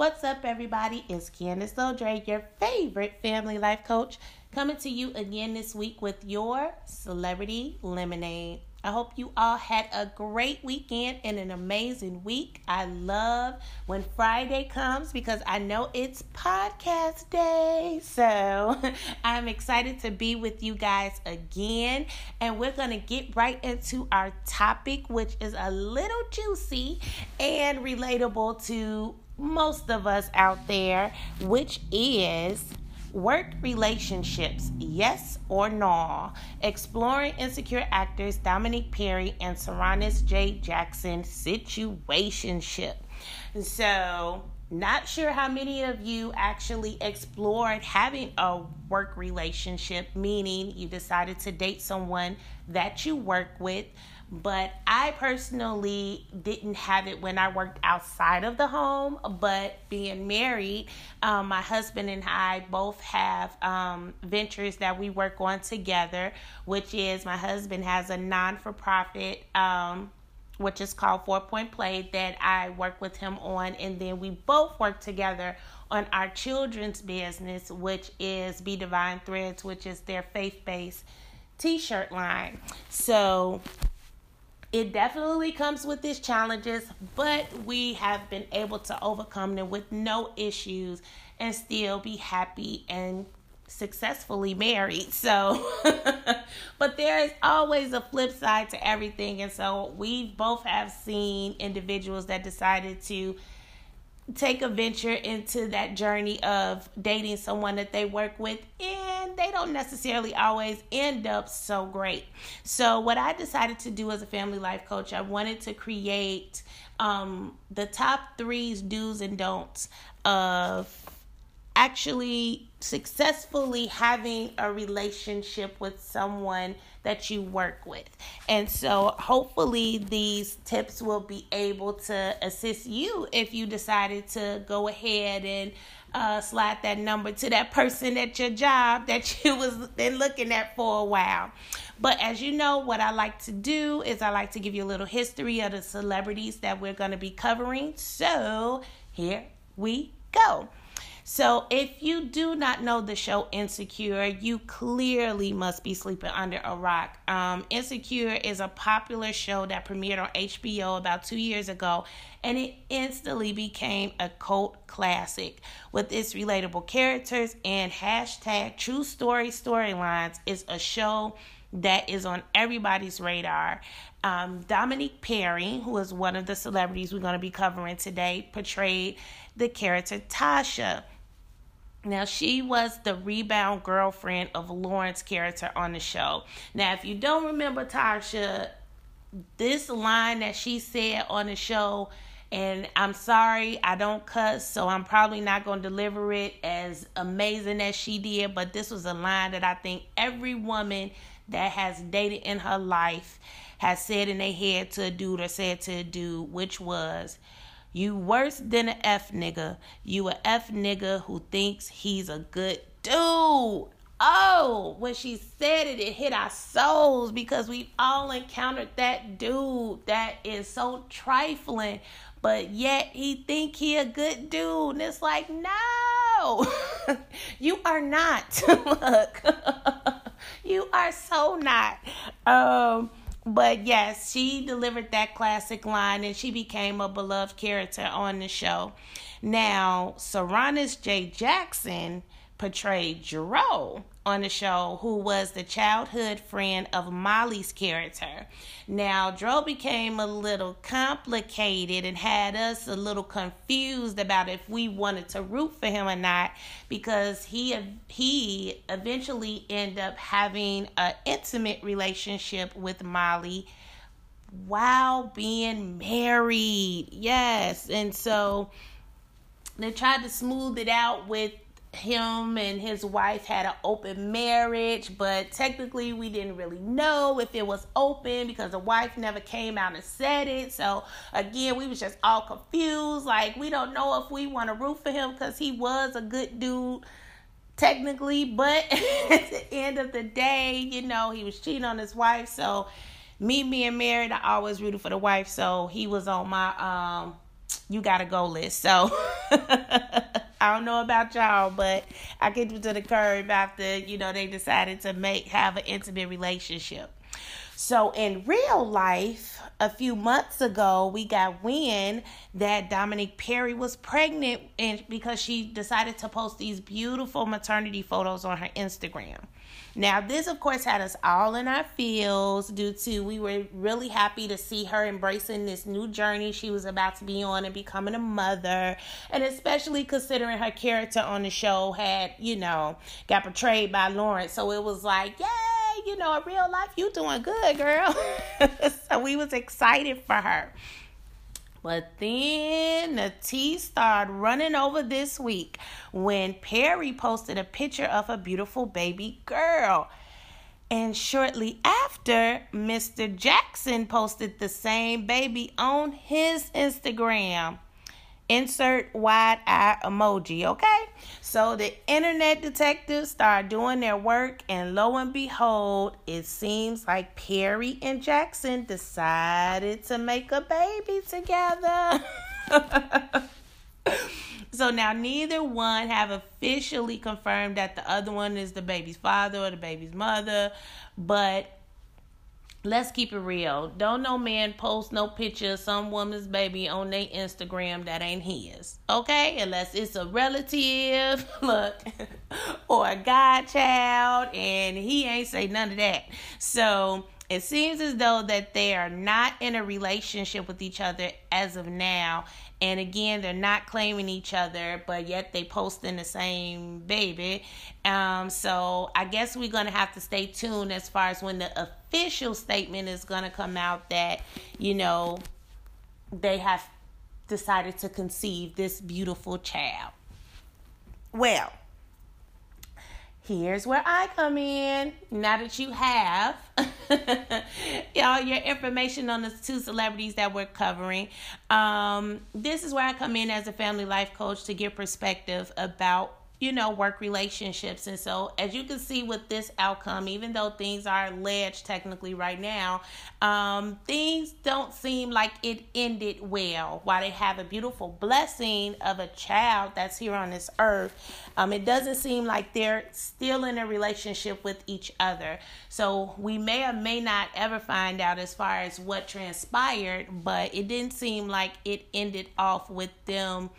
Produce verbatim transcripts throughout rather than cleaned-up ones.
What's up, everybody? It's Candice Lodree, your favorite family life coach, coming to you again this week with your Celebrity Lemonade. I hope you all had a great weekend and an amazing week. I love when Friday comes because I know it's podcast day. So I'm excited to be with you guys again. And we're going to get right into our topic, which is a little juicy and relatable to most of us out there, which is work relationships, yes or no? Exploring Insecure actors Dominique Perry and Sarunas J. Jackson situationship. So, not sure how many of you actually explored having a work relationship, meaning you decided to date someone that you work with. But I personally didn't have it when I worked outside of the home. But being married, um, my husband and I both have um, ventures that we work on together, which is my husband has a non-for-profit, um, which is called Four Point Play, that I work with him on. And then we both work together on our children's business, which is Be Divine Threads, which is their faith-based t-shirt line. So it definitely comes with its challenges, but we have been able to overcome them with no issues and still be happy and successfully married. So, but there is always a flip side to everything. And so we both have seen individuals that decided to take a venture into that journey of dating someone that they work with, and they don't necessarily always end up so great. So what I decided to do as a family life coach, I wanted to create um, the top three do's and don'ts of actually successfully having a relationship with someone that you work with. And so hopefully these tips will be able to assist you if you decided to go ahead and uh, slide that number to that person at your job that you was been looking at for a while. But as you know, what I like to do is I like to give you a little history of the celebrities that we're going to be covering. So here we go. So if you do not know the show Insecure, you clearly must be sleeping under a rock. Um, Insecure is a popular show that premiered on H B O about two years ago, and it instantly became a cult classic. With its relatable characters and hashtag true story storylines, it's a show that is on everybody's radar. Um, Dominique Perry, who is one of the celebrities we're going to be covering today, portrayed the character Tasha. Now, she was the rebound girlfriend of Lauren's character on the show. Now, if you don't remember Tasha, this line that she said on the show, and I'm sorry, I don't cuss, so I'm probably not going to deliver it as amazing as she did, but this was a line that I think every woman that has dated in her life has said in their head to a dude or said to a dude, which was, "You worse than an F nigga. You a F nigga who thinks he's a good dude." Oh, when she said it, it hit our souls because we've all encountered that dude that is so trifling, but yet he think he a good dude. And it's like, no, you are not. Look, you are so not. Um, But yes, she delivered that classic line and she became a beloved character on the show. Now, Sarunas J. Jackson portrayed Jerome on the show, who was the childhood friend of Molly's character. Now, Jerome became a little complicated and had us a little confused about if we wanted to root for him or not, because he he eventually ended up having an intimate relationship with Molly while being married. Yes, and so they tried to smooth it out with him and his wife had an open marriage, but technically we didn't really know if it was open because the wife never came out and said it. So again, we was just all confused. Like, we don't know if we want to root for him because he was a good dude technically, but at the end of the day, you know, he was cheating on his wife. So me being married, I always rooted for the wife. So he was on my um, you gotta go list. So I don't know about y'all, but I kicked them to the curb after, you know, they decided to make have an intimate relationship. So in real life, a few months ago, we got wind that Dominique Perry was pregnant, and because she decided to post these beautiful maternity photos on her Instagram. Now, this, of course, had us all in our feels due to we were really happy to see her embracing this new journey she was about to be on and becoming a mother, and especially considering her character on the show had, you know, got portrayed by Lawrence. So it was like, yay! You know, in real life, you doing good, girl. So we was excited for her. But then the tea started running over this week when Perry posted a picture of a beautiful baby girl. And shortly after, Mister Jackson posted the same baby on his Instagram. Insert wide eye emoji, okay? So the internet detectives start doing their work, and lo and behold, it seems like Perry and Jackson decided to make a baby together. So now neither one have officially confirmed that the other one is the baby's father or the baby's mother, but let's keep it real. Don't no man post no picture of some woman's baby on their Instagram that ain't his, okay? Unless it's a relative, look, or a godchild, and he ain't say none of that. So it seems as though that they are not in a relationship with each other as of now. And again, they're not claiming each other, but yet they posting the same baby. Um, so I guess we're going to have to stay tuned as far as when the official statement is going to come out that, you know, they have decided to conceive this beautiful child. Well, here's where I come in. Now that you have all your information on the two celebrities that we're covering, um, this is where I come in as a family life coach to give perspective about, you know, work relationships. And so as you can see with this outcome, even though things are alleged technically right now, um, things don't seem like it ended well. While they have a beautiful blessing of a child that's here on this earth, um, it doesn't seem like they're still in a relationship with each other. So we may or may not ever find out as far as what transpired, but it didn't seem like it ended off with them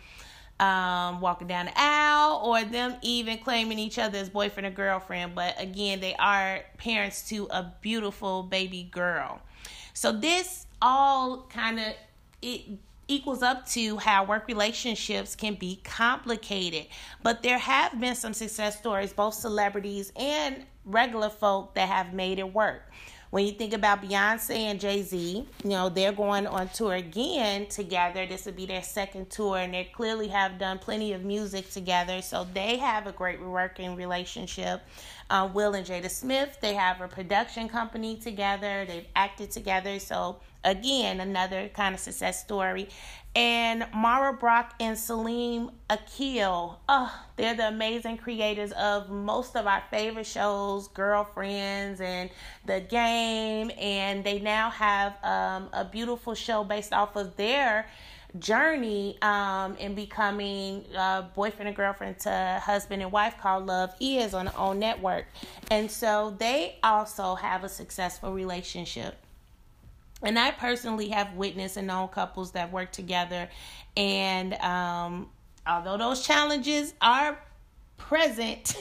Um, walking down the aisle or them even claiming each other as boyfriend or girlfriend. But again, they are parents to a beautiful baby girl. So this all kind of it equals up to how work relationships can be complicated. But there have been some success stories, both celebrities and regular folk, that have made it work. When you think about Beyonce and Jay-Z, you know, they're going on tour again together. This would be their second tour, and they clearly have done plenty of music together. So they have a great working relationship. Uh, Will and Jada Smith, they have a production company together. They've acted together. So again, another kind of success story. And Mara Brock and Salim Akil, oh, they're the amazing creators of most of our favorite shows, Girlfriends and The Game. And they now have um, a beautiful show based off of their journey um, in becoming uh, boyfriend and girlfriend to husband and wife called Love Is on the OWN Network. And so they also have a successful relationship. And I personally have witnessed and known couples that work together. And um, although those challenges are present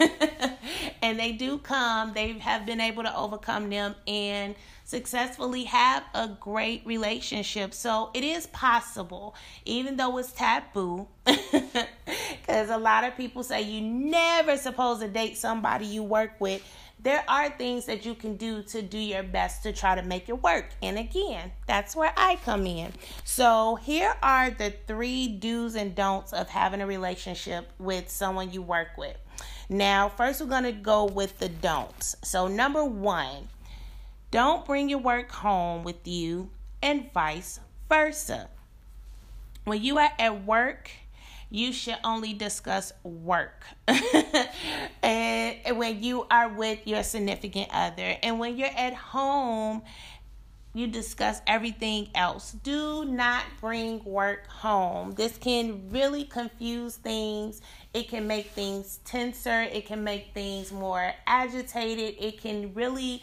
and they do come, they have been able to overcome them and successfully have a great relationship. So it is possible, even though it's taboo, because a lot of people say you never supposed to date somebody you work with. There are things that you can do to do your best to try to make it work. And again, that's where I come in. So here are the three do's and don'ts of having a relationship with someone you work with. Now, first we're going to go with the don'ts. So number one, don't bring your work home with you and vice versa. When you are at work, you should only discuss work and when you are with your significant other. And when you're at home, You discuss everything else. Do not bring work home. This can really confuse things. It can make things tenser. It can make things more agitated. It can really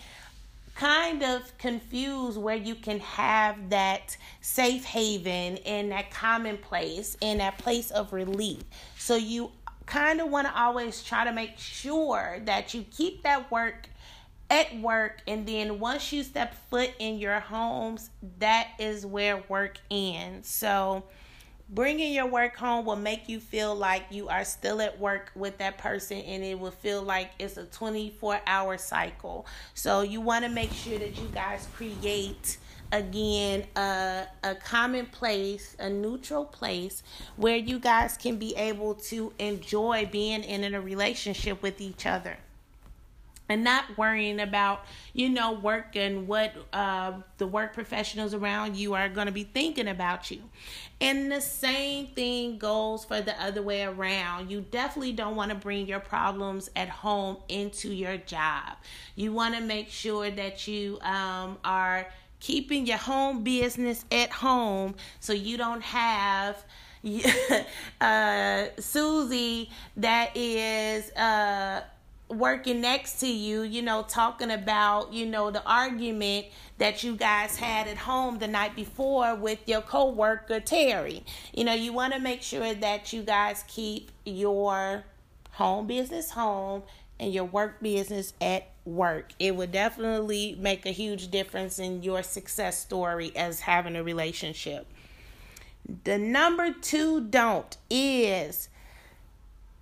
kind of confuse where you can have that safe haven and that commonplace and that place of relief. So you kind of want to always try to make sure that you keep that work at work, and then once you step foot in your homes, that is where work ends. So bringing your work home will make you feel like you are still at work with that person, and it will feel like it's a twenty-four hour cycle. So you want to make sure that you guys create, again, a, a common place, a neutral place where you guys can be able to enjoy being in, in a relationship with each other. And not worrying about, you know, work and what uh, the work professionals around you are going to be thinking about you. And the same thing goes for the other way around. You definitely don't want to bring your problems at home into your job. You want to make sure that you um, are keeping your home business at home, so you don't have uh, Susie that is... Uh, working next to you, you know, talking about, you know, the argument that you guys had at home the night before with your coworker Terry. You know, you want to make sure that you guys keep your home business home and your work business at work. It would definitely make a huge difference in your success story as having a relationship. The number two don't is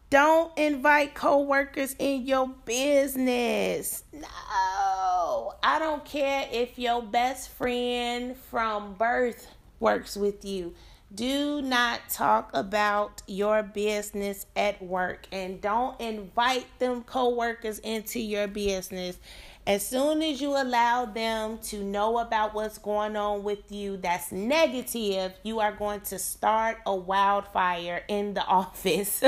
don't invite coworkers in your business. No, I don't care if your best friend from birth works with you. Do not talk about your business at work, and don't invite them coworkers into your business. As soon as you allow them to know about what's going on with you that's negative, you are going to start a wildfire in the office.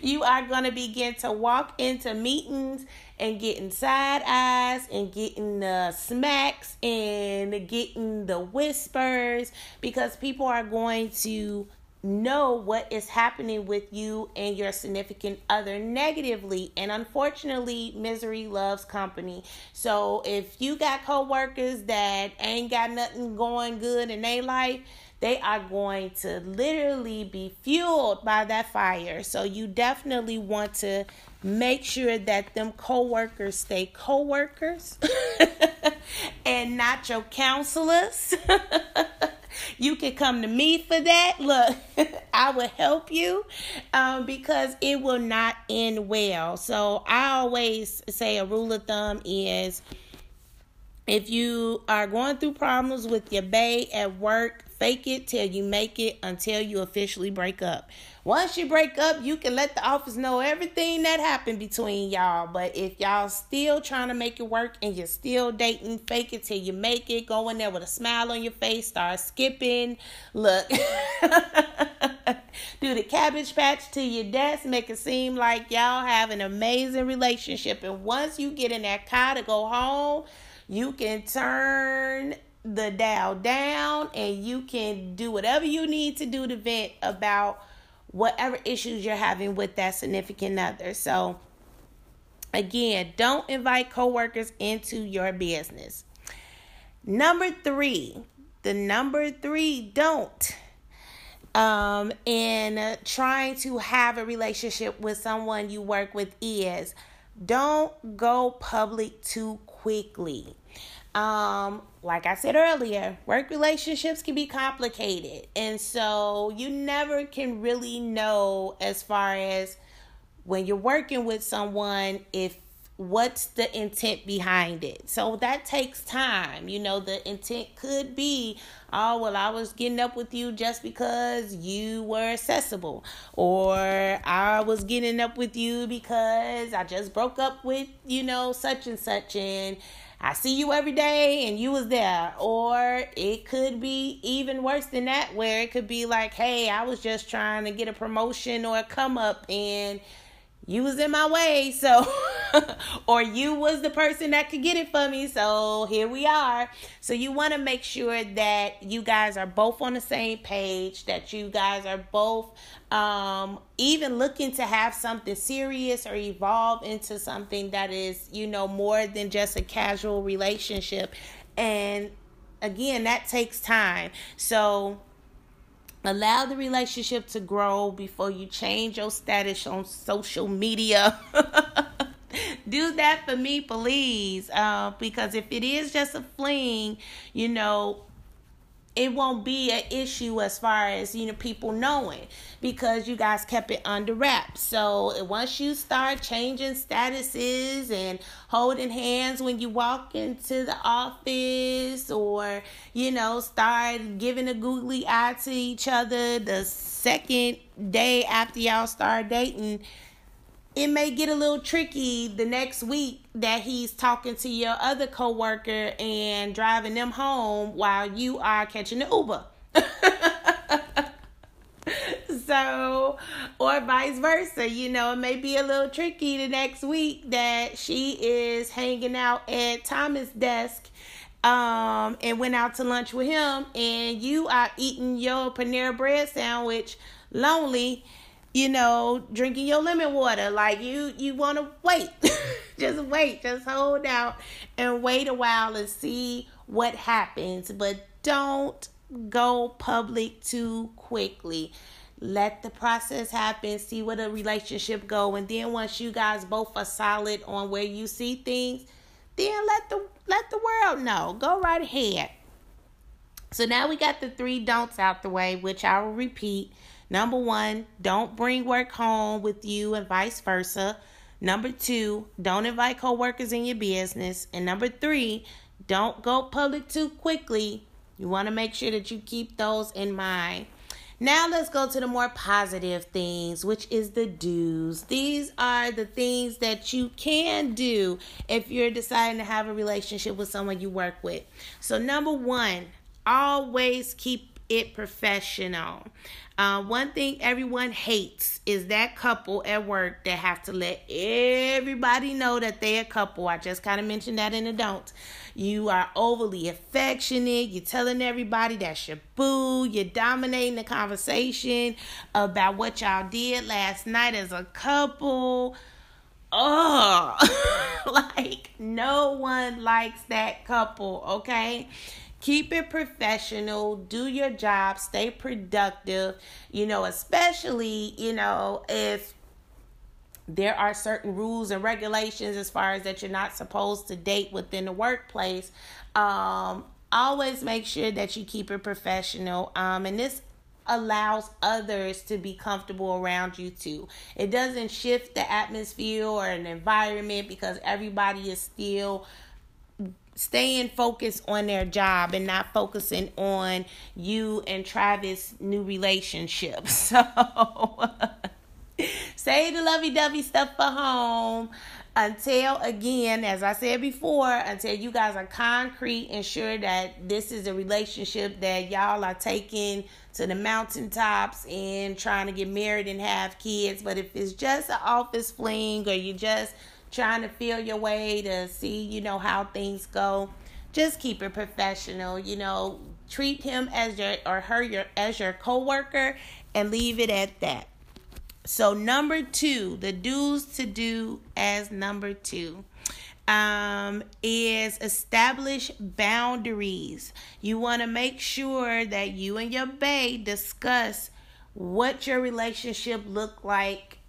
You are going to begin to walk into meetings and getting side eyes and getting the smacks and getting the whispers, because people are going to know what is happening with you and your significant other negatively. And unfortunately, misery loves company. So if you got coworkers that ain't got nothing going good in their life, they are going to literally be fueled by that fire. So you definitely want to make sure that them coworkers stay coworkers and not your counselors. You can come to me for that. Look, I will help you um, because it will not end well. So I always say a rule of thumb is if you are going through problems with your bae at work, fake it till you make it until you officially break up. Once you break up, you can let the office know everything that happened between y'all. But if y'all still trying to make it work and you're still dating, fake it till you make it. Go in there with a smile on your face. Start skipping. Look. Do the cabbage patch to your desk. Make it seem like y'all have an amazing relationship. And once you get in that car to go home, you can turn the dial down and you can do whatever you need to do to vent about whatever issues you're having with that significant other. So, again, don't invite coworkers into your business. Number three, the number three don't um, in uh, trying to have a relationship with someone you work with is don't go public too quickly. Um, like I said earlier, work relationships can be complicated. And so you never can really know, as far as when you're working with someone, if what's the intent behind it. So that takes time. You know, the intent could be, oh, well, I was getting up with you just because you were accessible, or I was getting up with you because I just broke up with, you know, such and such, and I see you every day and you was there. Or it could be even worse than that, where it could be like, hey, I was just trying to get a promotion or a come up and you was in my way. So or you was the person that could get it for me. So here we are. So you want to make sure that you guys are both on the same page, that you guys are both um, even looking to have something serious or evolve into something that is, you know, more than just a casual relationship. And again, that takes time. So allow the relationship to grow before you change your status on social media. Do that for me, please. Uh, because if it is just a fling, you know, it won't be an issue as far as, you know, people knowing. Because you guys kept it under wraps. So once you start changing statuses and holding hands when you walk into the office, or, you know, start giving a googly eye to each other the second day after y'all start dating, it may get a little tricky the next week that he's talking to your other coworker and driving them home while you are catching the Uber. So, or vice versa, you know, it may be a little tricky the next week that she is hanging out at Thomas' desk um, and went out to lunch with him, and you are eating your Panera bread sandwich lonely, you know, drinking your lemon water. Like, you, you want to wait. Just wait. Just hold out and wait a while and see what happens. But don't go public too quickly. Let the process happen, see where the relationship go, and then once you guys both are solid on where you see things, then let the let the world know. Go right ahead. So now we got the three don'ts out the way, which I will repeat. Number one, don't bring work home with you and vice versa. Number two, don't invite coworkers in your business. And number three, don't go public too quickly. You want to make sure that you keep those in mind. Now let's go to the more positive things, which is the do's. These are the things that you can do if you're deciding to have a relationship with someone you work with. So number one, always keep it professional. Uh, one thing everyone hates is that couple at work that have to let everybody know that they're a couple. I just kind of mentioned that in the don't. You are overly affectionate. You're telling everybody that's your boo. You're dominating the conversation about what y'all did last night as a couple. Oh, like no one likes that couple, okay? Keep it professional, do your job, stay productive, you know, especially, you know, if there are certain rules and regulations as far as that you're not supposed to date within the workplace. Um, always make sure that you keep it professional. Um, and this allows others to be comfortable around you too. It doesn't shift the atmosphere or an environment because everybody is still staying focused on their job and not focusing on you and Travis' new relationship. So, save the lovey-dovey stuff for home until, again, as I said before, until you guys are concrete and sure that this is a relationship that y'all are taking to the mountaintops and trying to get married and have kids. But if it's just an office fling or you just trying to feel your way to see, you know, how things go, just keep it professional. You know, treat him as your or her your as your coworker and leave it at that. So number two, the do's to do as number two, um, is establish boundaries. You want to make sure that you and your bae discuss what your relationship look like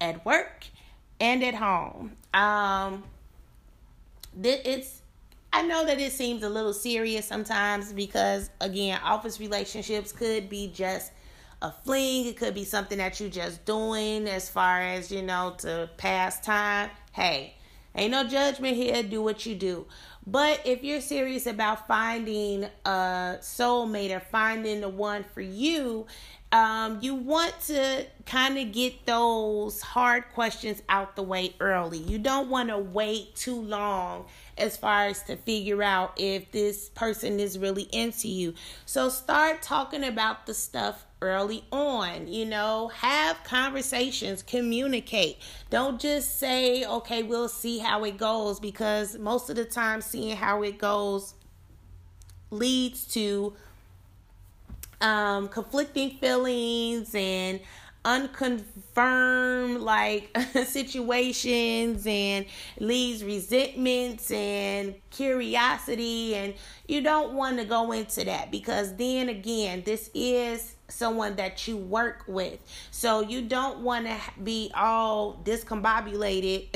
at work and at home. Um, th- it's, I know that it seems a little serious sometimes because, again, office relationships could be just a fling. It could be something that you just doing as far as, you know, to pass time. Hey, ain't no judgment here. Do what you do. But if you're serious about finding a soulmate or finding the one for you, Um, you want to kind of get those hard questions out the way early. You don't want to wait too long as far as to figure out if this person is really into you. So start talking about the stuff early on, you know, have conversations, communicate. Don't just say, okay, we'll see how it goes, because most of the time seeing how it goes leads to um, conflicting feelings and unconfirmed like situations, and leads resentments and curiosity, and you don't want to go into that, because then again, this is someone that you work with, so you don't want to be all discombobulated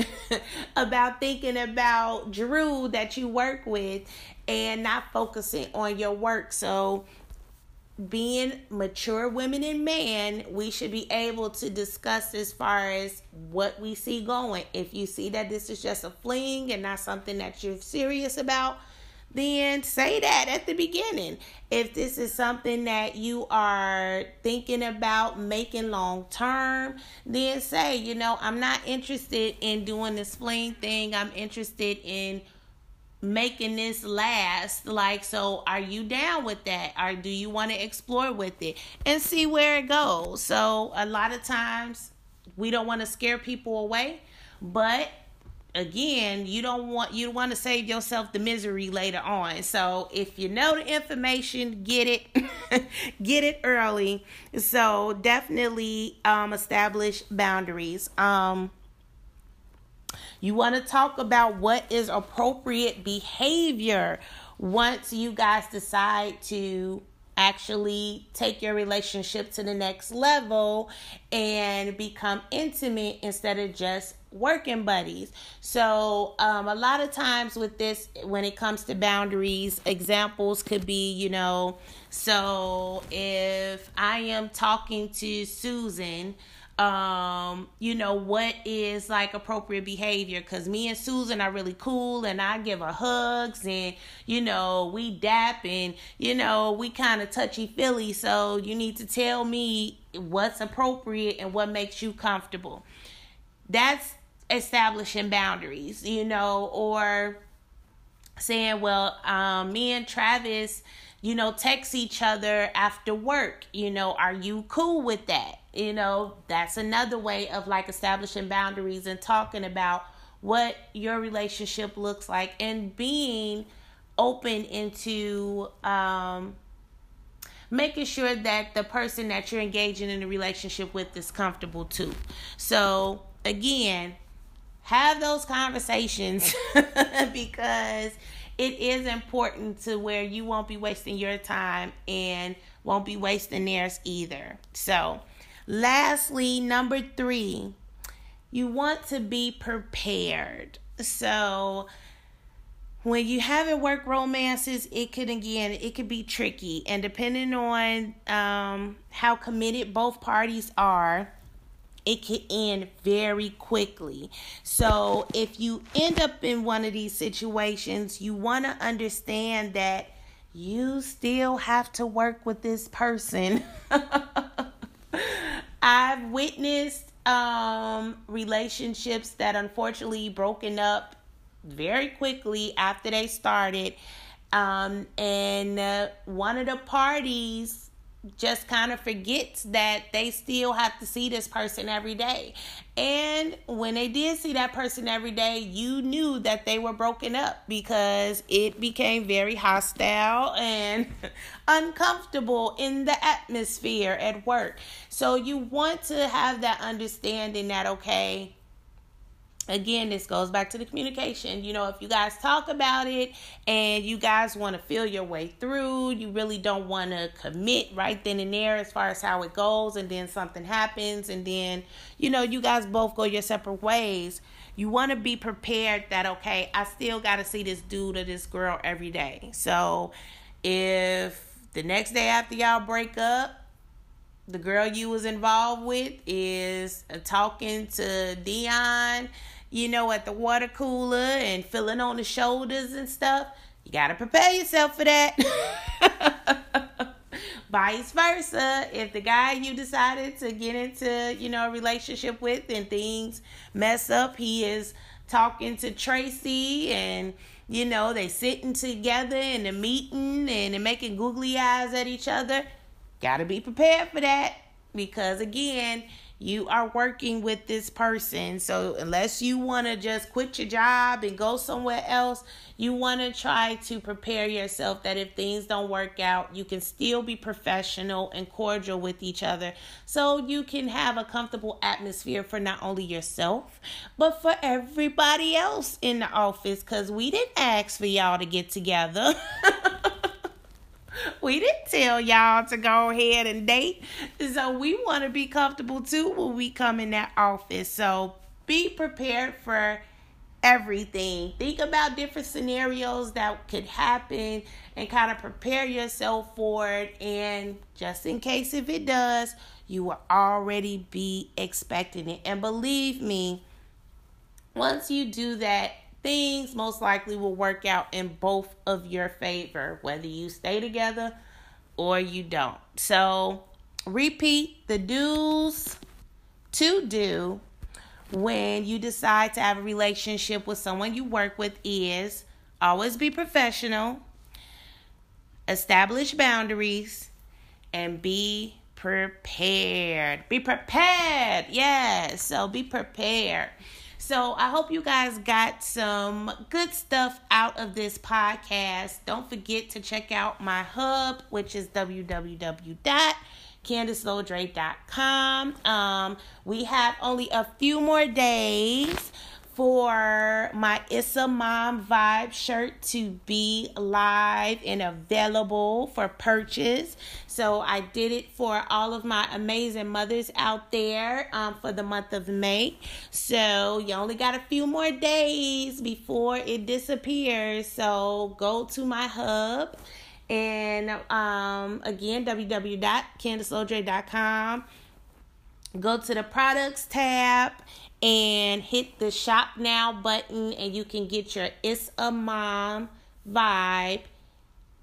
about thinking about Drew that you work with and not focusing on your work. So being mature women and men, we should be able to discuss as far as what we see going. If you see that this is just a fling and not something that you're serious about, then say that at the beginning. If this is something that you are thinking about making long term, then say, you know, I'm not interested in doing this fling thing. I'm interested in making this last. Like, so are you down with that, or do you want to explore with it and see where it goes? So a lot of times we don't want to scare people away, but again, you don't want you want to save yourself the misery later on. So if you know the information, get it get it early. So definitely um establish boundaries. um You want to talk about what is appropriate behavior once you guys decide to actually take your relationship to the next level and become intimate instead of just working buddies. So um, a lot of times with this, when it comes to boundaries, examples could be, you know, so if I am talking to Susan, Um, you know, what is like appropriate behavior? Because me and Susan are really cool, and I give her hugs, and you know, we dap, and you know, we kind of touchy feely. So you need to tell me what's appropriate and what makes you comfortable. That's establishing boundaries, you know. Or saying, well, um, me and Travis, you know, text each other after work, you know, are you cool with that? You know, that's another way of like establishing boundaries and talking about what your relationship looks like, and being open into um, making sure that the person that you're engaging in a relationship with is comfortable too. So again, have those conversations because it is important, to where you won't be wasting your time and won't be wasting theirs either. So lastly, number three, you want to be prepared. So when you haven't worked romances, it could, again, it could be tricky. And depending on um, how committed both parties are, it can end very quickly. So if you end up in one of these situations, you want to understand that you still have to work with this person. I've witnessed um, relationships that unfortunately broken up very quickly after they started. Um, and uh, one of the parties just kind of forgets that they still have to see this person every day. And when they did see that person every day, you knew that they were broken up, because it became very hostile and uncomfortable in the atmosphere at work. So you want to have that understanding that, okay, again, this goes back to the communication. You know, if you guys talk about it and you guys want to feel your way through, you really don't want to commit right then and there as far as how it goes, and then something happens, and then, you know, you guys both go your separate ways. You want to be prepared that, okay, I still got to see this dude or this girl every day. So if the next day after y'all break up, the girl you was involved with is talking to Dion, you know, at the water cooler and feeling on the shoulders and stuff, you got to prepare yourself for that. Vice versa. If the guy you decided to get into, you know, a relationship with, and things mess up, he is talking to Tracy, and you know, they sitting together in a meeting and they're making googly eyes at each other, Gotta be prepared for that because, again, you are working with this person. So unless you want to just quit your job and go somewhere else, you want to try to prepare yourself that if things don't work out, you can still be professional and cordial with each other. So you can have a comfortable atmosphere for not only yourself, but for everybody else in the office. Because we didn't ask for y'all to get together. We didn't tell y'all to go ahead and date. So we want to be comfortable too when we come in that office. So be prepared for everything. Think about different scenarios that could happen and kind of prepare yourself for it. And just in case if it does, you will already be expecting it. And believe me, once you do that, things most likely will work out in both of your favor, whether you stay together or you don't. So, repeat the do's to do when you decide to have a relationship with someone you work with is always be professional, establish boundaries, and be prepared. Be prepared. Yes. So, be prepared. So I hope you guys got some good stuff out of this podcast. Don't forget to check out my hub, which is w w w dot candice lodree dot com. Um, we have only a few more days for my It's a Mom Vibe shirt to be live and available for purchase. So I did it for all of my amazing mothers out there um, for the month of May. So you only got a few more days before it disappears. So go to my hub and um, again, w w w dot candice lodree dot com. Go to the products tab and hit the shop now button and you can get your It's a Mom Vibe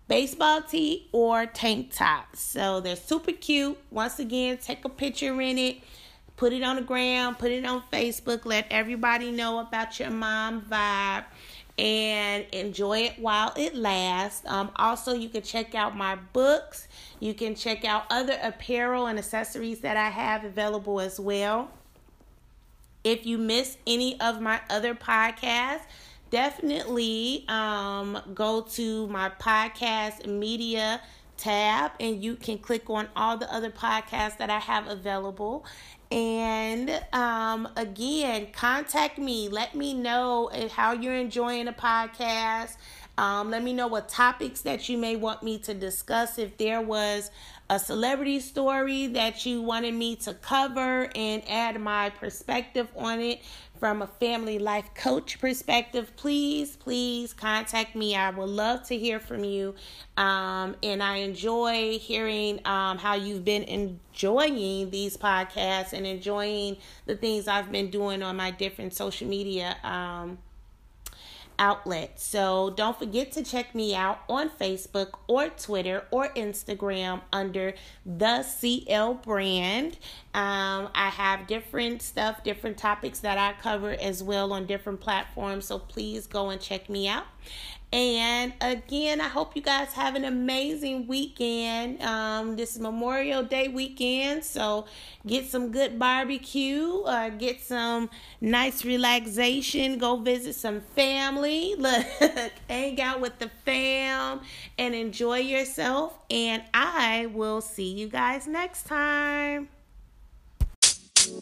baseball tee or tank top. So they're super cute. Once again, take a picture in it, put it on the gram, put it on Facebook, let everybody know about your mom vibe and enjoy it while it lasts. Um, also, you can check out my books. You can check out other apparel and accessories that I have available as well. If you miss any of my other podcasts, definitely um, go to my podcast media tab and you can click on all the other podcasts that I have available. And um, again, contact me. Let me know how you're enjoying the podcast. Um, let me know what topics that you may want me to discuss. If there was a celebrity story that you wanted me to cover and add my perspective on it from a family life coach perspective, please, please contact me. I would love to hear from you. Um, and I enjoy hearing um, how you've been enjoying these podcasts and enjoying the things I've been doing on my different social media um outlet. So don't forget to check me out on Facebook or Twitter or Instagram under the C L brand. Um, I have different stuff, different topics that I cover as well on different platforms. So please go and check me out. And again, I hope you guys have an amazing weekend. Um, this is Memorial Day weekend, so get some good barbecue, uh, get some nice relaxation, go visit some family, look, hang out with the fam, and enjoy yourself. And I will see you guys next time. You